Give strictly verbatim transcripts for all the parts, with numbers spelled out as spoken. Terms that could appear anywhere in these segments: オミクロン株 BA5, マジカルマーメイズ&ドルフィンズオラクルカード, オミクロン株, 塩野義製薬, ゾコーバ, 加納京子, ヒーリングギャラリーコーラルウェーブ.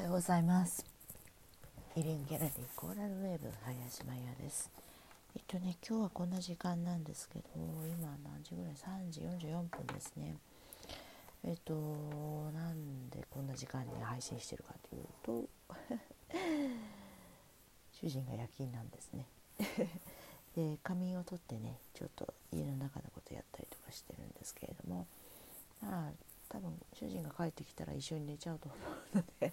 おはようございます。ヒリンギャラリーコーラルウェーブ林真也です。えっとね今日はこんな時間なんですけど、今何時ぐらい、さんじよんじゅうよんぷんですね。えっとなんでこんな時間に配信してるかというと主人が夜勤なんですねで、仮眠を取ってね、ちょっと家の中のことやったりとかしてるんですけれども、まあ多分主人が帰ってきたら一緒に寝ちゃうと思うので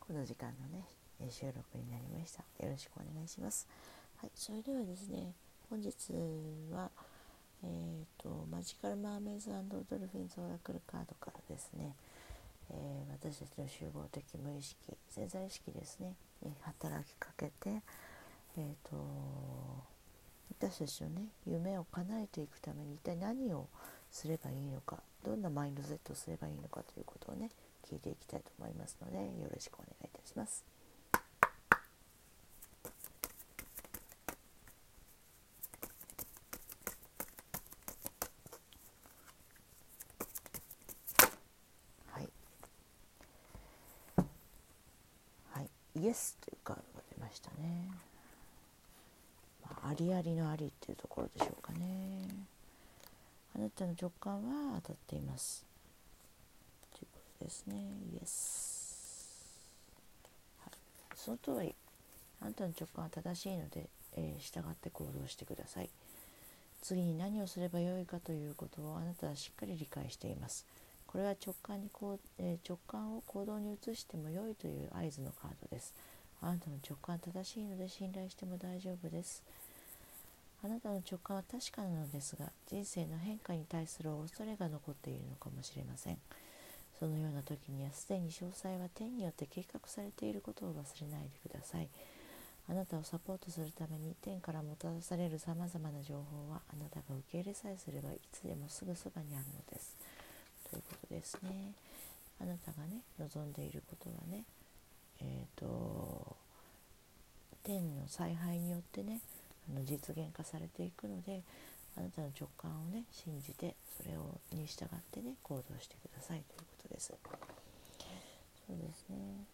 この時間のね収録になりました。よろしくお願いします。はい、それではですね、本日は、えー、とマジカルマーメイズ&ドルフィンズオラクルカードからですね、えー、私たちの集合的無意識、潜在意識ですねに働きかけて、えー、と私たちのね夢を叶えていくために一体何をすればいいのか、どんなマインドセットをすればいいのかということをね聞いていきたいと思いますので、よろしくお願いいたします。はい、はい、イエスというカードが出ましたね。まあ、ありありのありっていうところでしょうかね。あなたの直感は当たっていますということですね。イエス、はい、その通り、あなたの直感は正しいので、えー、従って行動してください。次に何をすればよいかということをあなたはしっかり理解しています。これは直感にこう、えー、直感を行動に移してもよいという合図のカードです。あなたの直感は正しいので信頼しても大丈夫です。あなたの直感は確かなのですが、人生の変化に対する恐れが残っているのかもしれません。そのような時にはすでに詳細は天によって計画されていることを忘れないでください。あなたをサポートするために天からもたらされるさまざまな情報はあなたが受け入れさえすればいつでもすぐそばにあるのですということですね。あなたがね望んでいることはね、えーと天の采配によってね実現化されていくので、あなたの直感をね信じて、それをに従ってね行動してくださいということです。そうですね、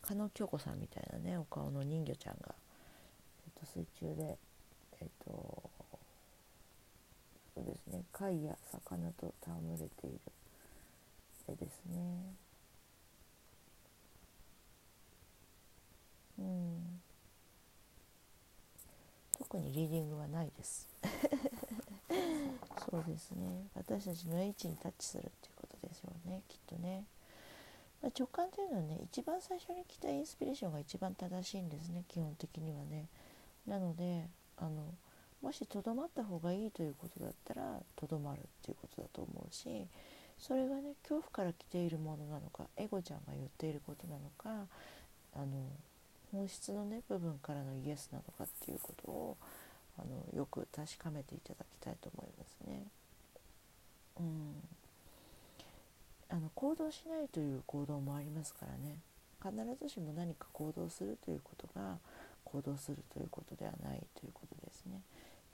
加納京子さんみたいなねお顔の人魚ちゃんが、えっと、水中でえっとそうですね貝や魚と戯れている絵ですね。うん、特にリーディングはないですそうですね、私たちの位置にタッチするっていうことでしょうね、きっとね。まあ、直感というのはね一番最初に来たインスピレーションが一番正しいんですね、基本的にはね。なのであのもしとどまった方がいいということだったらとどまるっていうことだと思うし、それがね恐怖から来ているものなのか、エゴちゃんが言っていることなのか、あの本質のね部分からのイエスなのかっていうことをあのよく確かめていただきたいと思いますね。うん、あの行動しないという行動もありますからね。必ずしも何か行動するということが行動するということではないということですね。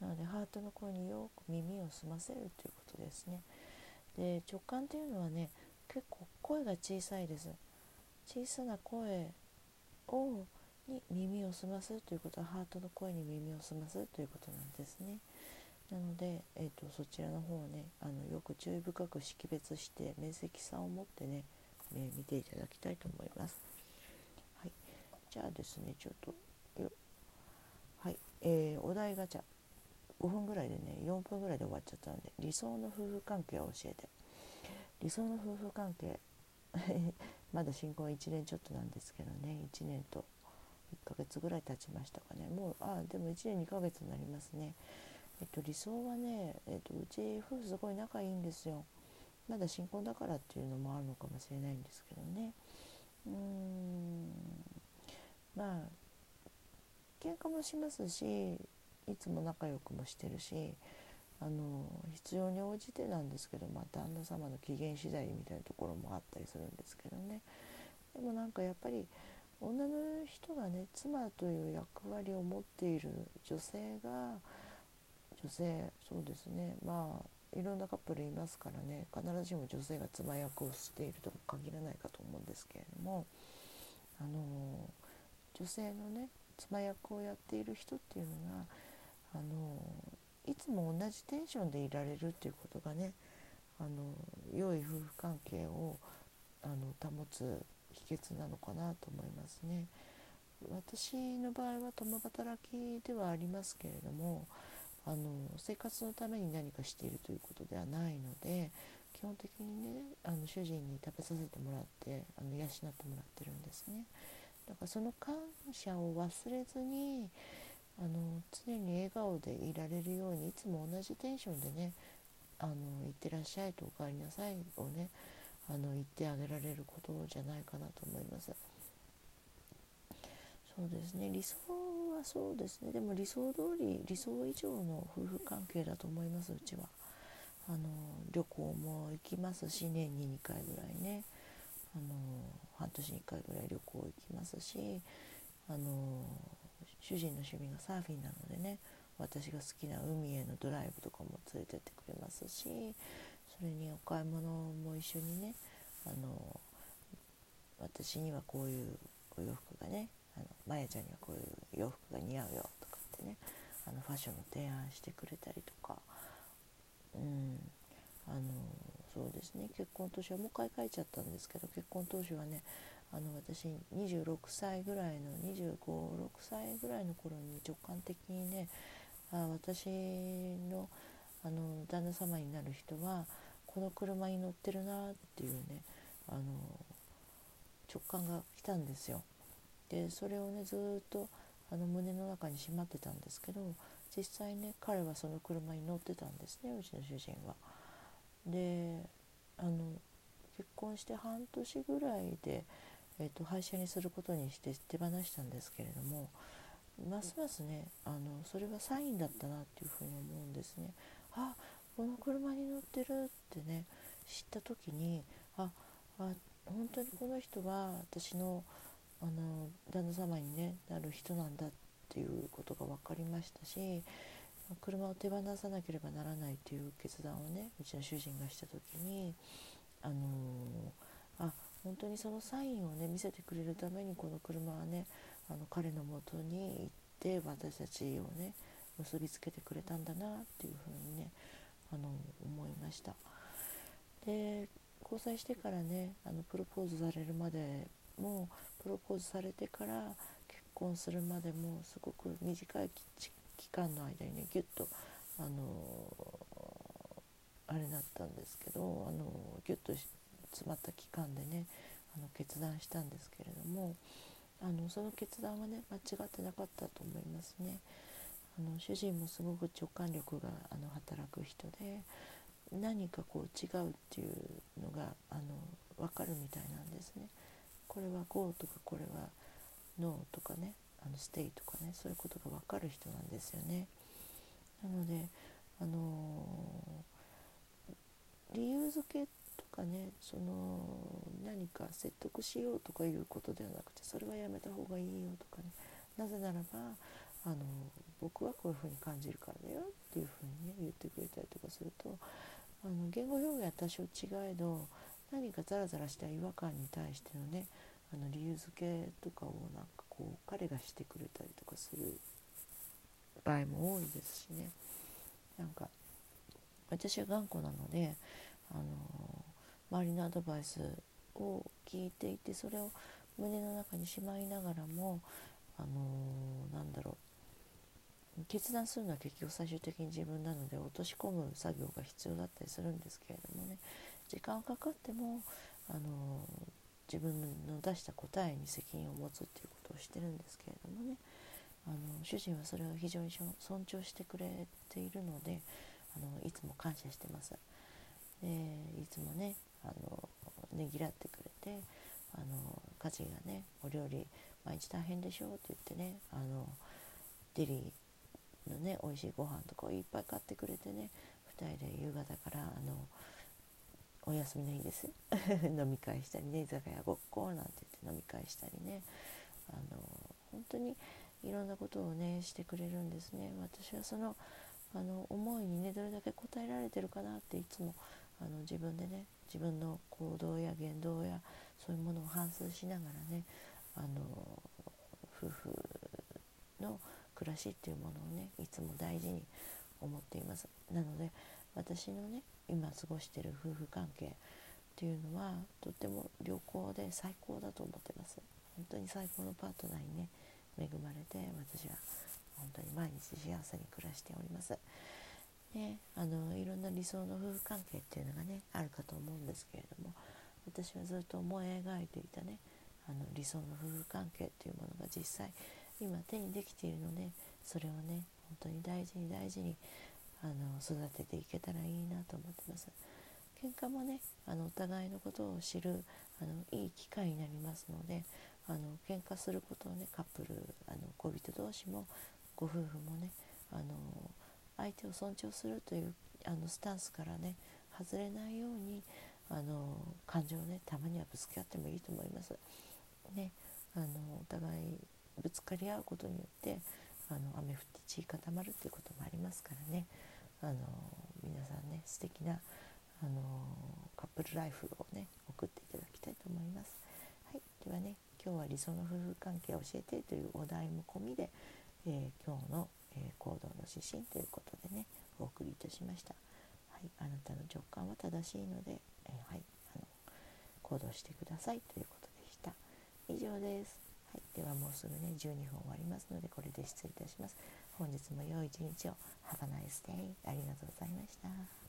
なのでハートの声によく耳を澄ませるということですね。で直感というのはね結構声が小さいです。小さな声をに耳を澄ますということは、ハートの声に耳を澄ますということなんですね。なので、えー、とそちらの方をねあのよく注意深く識別して明晰さを持ってね、えー、見ていただきたいと思います。はい、じゃあですねちょっとよ、はいえー、お題ガチャごふんぐらいでねよんぷんぐらいで終わっちゃったので、理想の夫婦関係を教えて。理想の夫婦関係まだ進行はいちねんちょっとなんですけどね、いちねんといっかげつぐらい経ちましたかね。もうあでもいちねんにかげつになりますね。えっと、理想はね、えっと、うち夫婦すごい仲いいんですよ。まだ新婚だからっていうのもあるのかもしれないんですけどね。うーんまあ喧嘩もしますし、いつも仲良くもしてるし、あの必要に応じてなんですけど、まあ、旦那様の機嫌次第みたいなところもあったりするんですけどね。でもなんかやっぱり女の人がね妻という役割を持っている女性が女性そうですねまあいろんなカップルいますからね、必ずしも女性が妻役をしているとは限らないかと思うんですけれども、あの女性のね妻役をやっている人っていうのがあのいつも同じテンションでいられるっていうことがね、あの良い夫婦関係をあの保つ秘訣なのかなと思いますね。私の場合は共働きではありますけれども、あの生活のために何かしているということではないので、基本的にねあの主人に食べさせてもらってあの養ってもらってるんですね。だからその感謝を忘れずにあの常に笑顔でいられるように、いつも同じテンションでねあのいってらっしゃいとお帰りなさいをねあの言ってあげられることじゃないかなと思います。そうですね、理想はそうですね。でも理想通り、理想以上の夫婦関係だと思います。うちはあの旅行も行きますし、年ににかいぐらいね、あの半年にいっかいぐらい旅行行きますし、あの主人の趣味がサーフィンなのでね、私が好きな海へのドライブとかも連れてってくれますし、それにお買い物も一緒にね、あの私にはこういうお洋服がね、あのまやちゃんにはこういう洋服が似合うよとかってね、あのファッションの提案してくれたりとか、うん、あのそうですね、結婚当初はもう一回書いちゃったんですけど、結婚当初はね、あの私にじゅうろくさいぐらいのにじゅうご、ろくさいぐらいの頃に直感的にね、あ私のあの旦那様になる人はこの車に乗ってるなっていうね、あの直感が来たんですよ。でそれをねずっとあの胸の中にしまってたんですけど、実際ね彼はその車に乗ってたんですね、うちの主人は。であの結婚して半年ぐらいで、えーと、廃車にすることにして手放したんですけれども、ますますねあのそれはサインだったなっていうふうに思うんですね。あ、この車に乗ってるってね知った時に、ああ本当にこの人は私のあの旦那様に、ね、なる人なんだっていうことが分かりましたし、車を手放さなければならないという決断をねうちの主人がした時に、あのー、あ本当にそのサインをね見せてくれるためにこの車はねあの彼の元に行って私たちをね結びつけてくれたんだなっていうふうにね、あの思いました。で交際してからねあのプロポーズされるまでも、プロポーズされてから結婚するまでもすごく短い期間の間にねギュッとあのあれだったんですけど、あのギュッと詰まった期間でねあの決断したんですけれども、あのその決断はね間違ってなかったと思いますね。あの主人もすごく直感力があの働く人で、何かこう違うっていうのがあの分かるみたいなんですね。これは ゴー とかこれは ノー とかね、あの ステイ とかね、そういうことが分かる人なんですよね。なので、あのー、理由付けとかね、その何か説得しようとかいうことではなくて、それはやめた方がいいよとかね、なぜならばあの僕はこういうふうに感じるからだよっていうふうにね言ってくれたりとかすると、あの言語表現は多少違えど何かザラザラした違和感に対してのねあの理由付けとかをなんかこう彼がしてくれたりとかする場合も多いですしね。なんか私は頑固なので、あの周りのアドバイスを聞いていて、それを胸の中にしまいながらも、あのなんだろう、決断するのは結局最終的に自分なので落とし込む作業が必要だったりするんですけれどもね、時間かかってもあの自分の出した答えに責任を持つっていうことをしてるんですけれどもね、あの主人はそれを非常に尊重してくれているので、あのいつも感謝してます。でいつもねあのねぎらってくれて、あの家事がねお料理毎日大変でしょって言ってね、あのデリーのね美味しいご飯とかをいっぱい買ってくれてね、ふたりで夕方からあのお休みの日です飲み会したりね、居酒屋ごっこなんて言って飲み会したりね、あの本当にいろんなことをねしてくれるんですね。私はそのあの思いにねどれだけ応えられてるかなっていつもあの自分でね自分の行動や言動やそういうものを反芻しながらねあの夫婦の暮らしっていうものをねいつも大事に思っています。なので私のね今過ごしている夫婦関係っていうのはとっても良好で最高だと思ってます。本当に最高のパートナーにね恵まれて私は本当に毎日幸せに暮らしております。であのいろんな理想の夫婦関係っていうのがねあるかと思うんですけれども、私はずっと思い描いていたねあの理想の夫婦関係っていうものが実際今手にできているので、それをね本当に大事に大事にあの育てていけたらいいなと思ってます。喧嘩もねあのお互いのことを知るあのいい機会になりますので、あの喧嘩することをねカップルあの恋人同士もご夫婦もねあの相手を尊重するというあのスタンスからね外れないようにあの感情をねたまにはぶつけ合ってもいいと思います。ね、あのお互いぶつかり合うことによってあの雨降って地固まるということもありますからね、あの皆さんね素敵なあのカップルライフをね送っていただきたいと思います。はい、ではね今日は理想の夫婦関係を教えてというお題も込みで、えー、今日の、えー、行動の指針ということでねお送りいたしました。はい、あなたの直感は正しいので、えーはい、あの行動してくださいということでした。以上です。はい、ではもうすぐねじゅうにふん終わりますのでこれで失礼いたします。本日も良い一日を。 ハブ エー ナイス デイ ありがとうございました。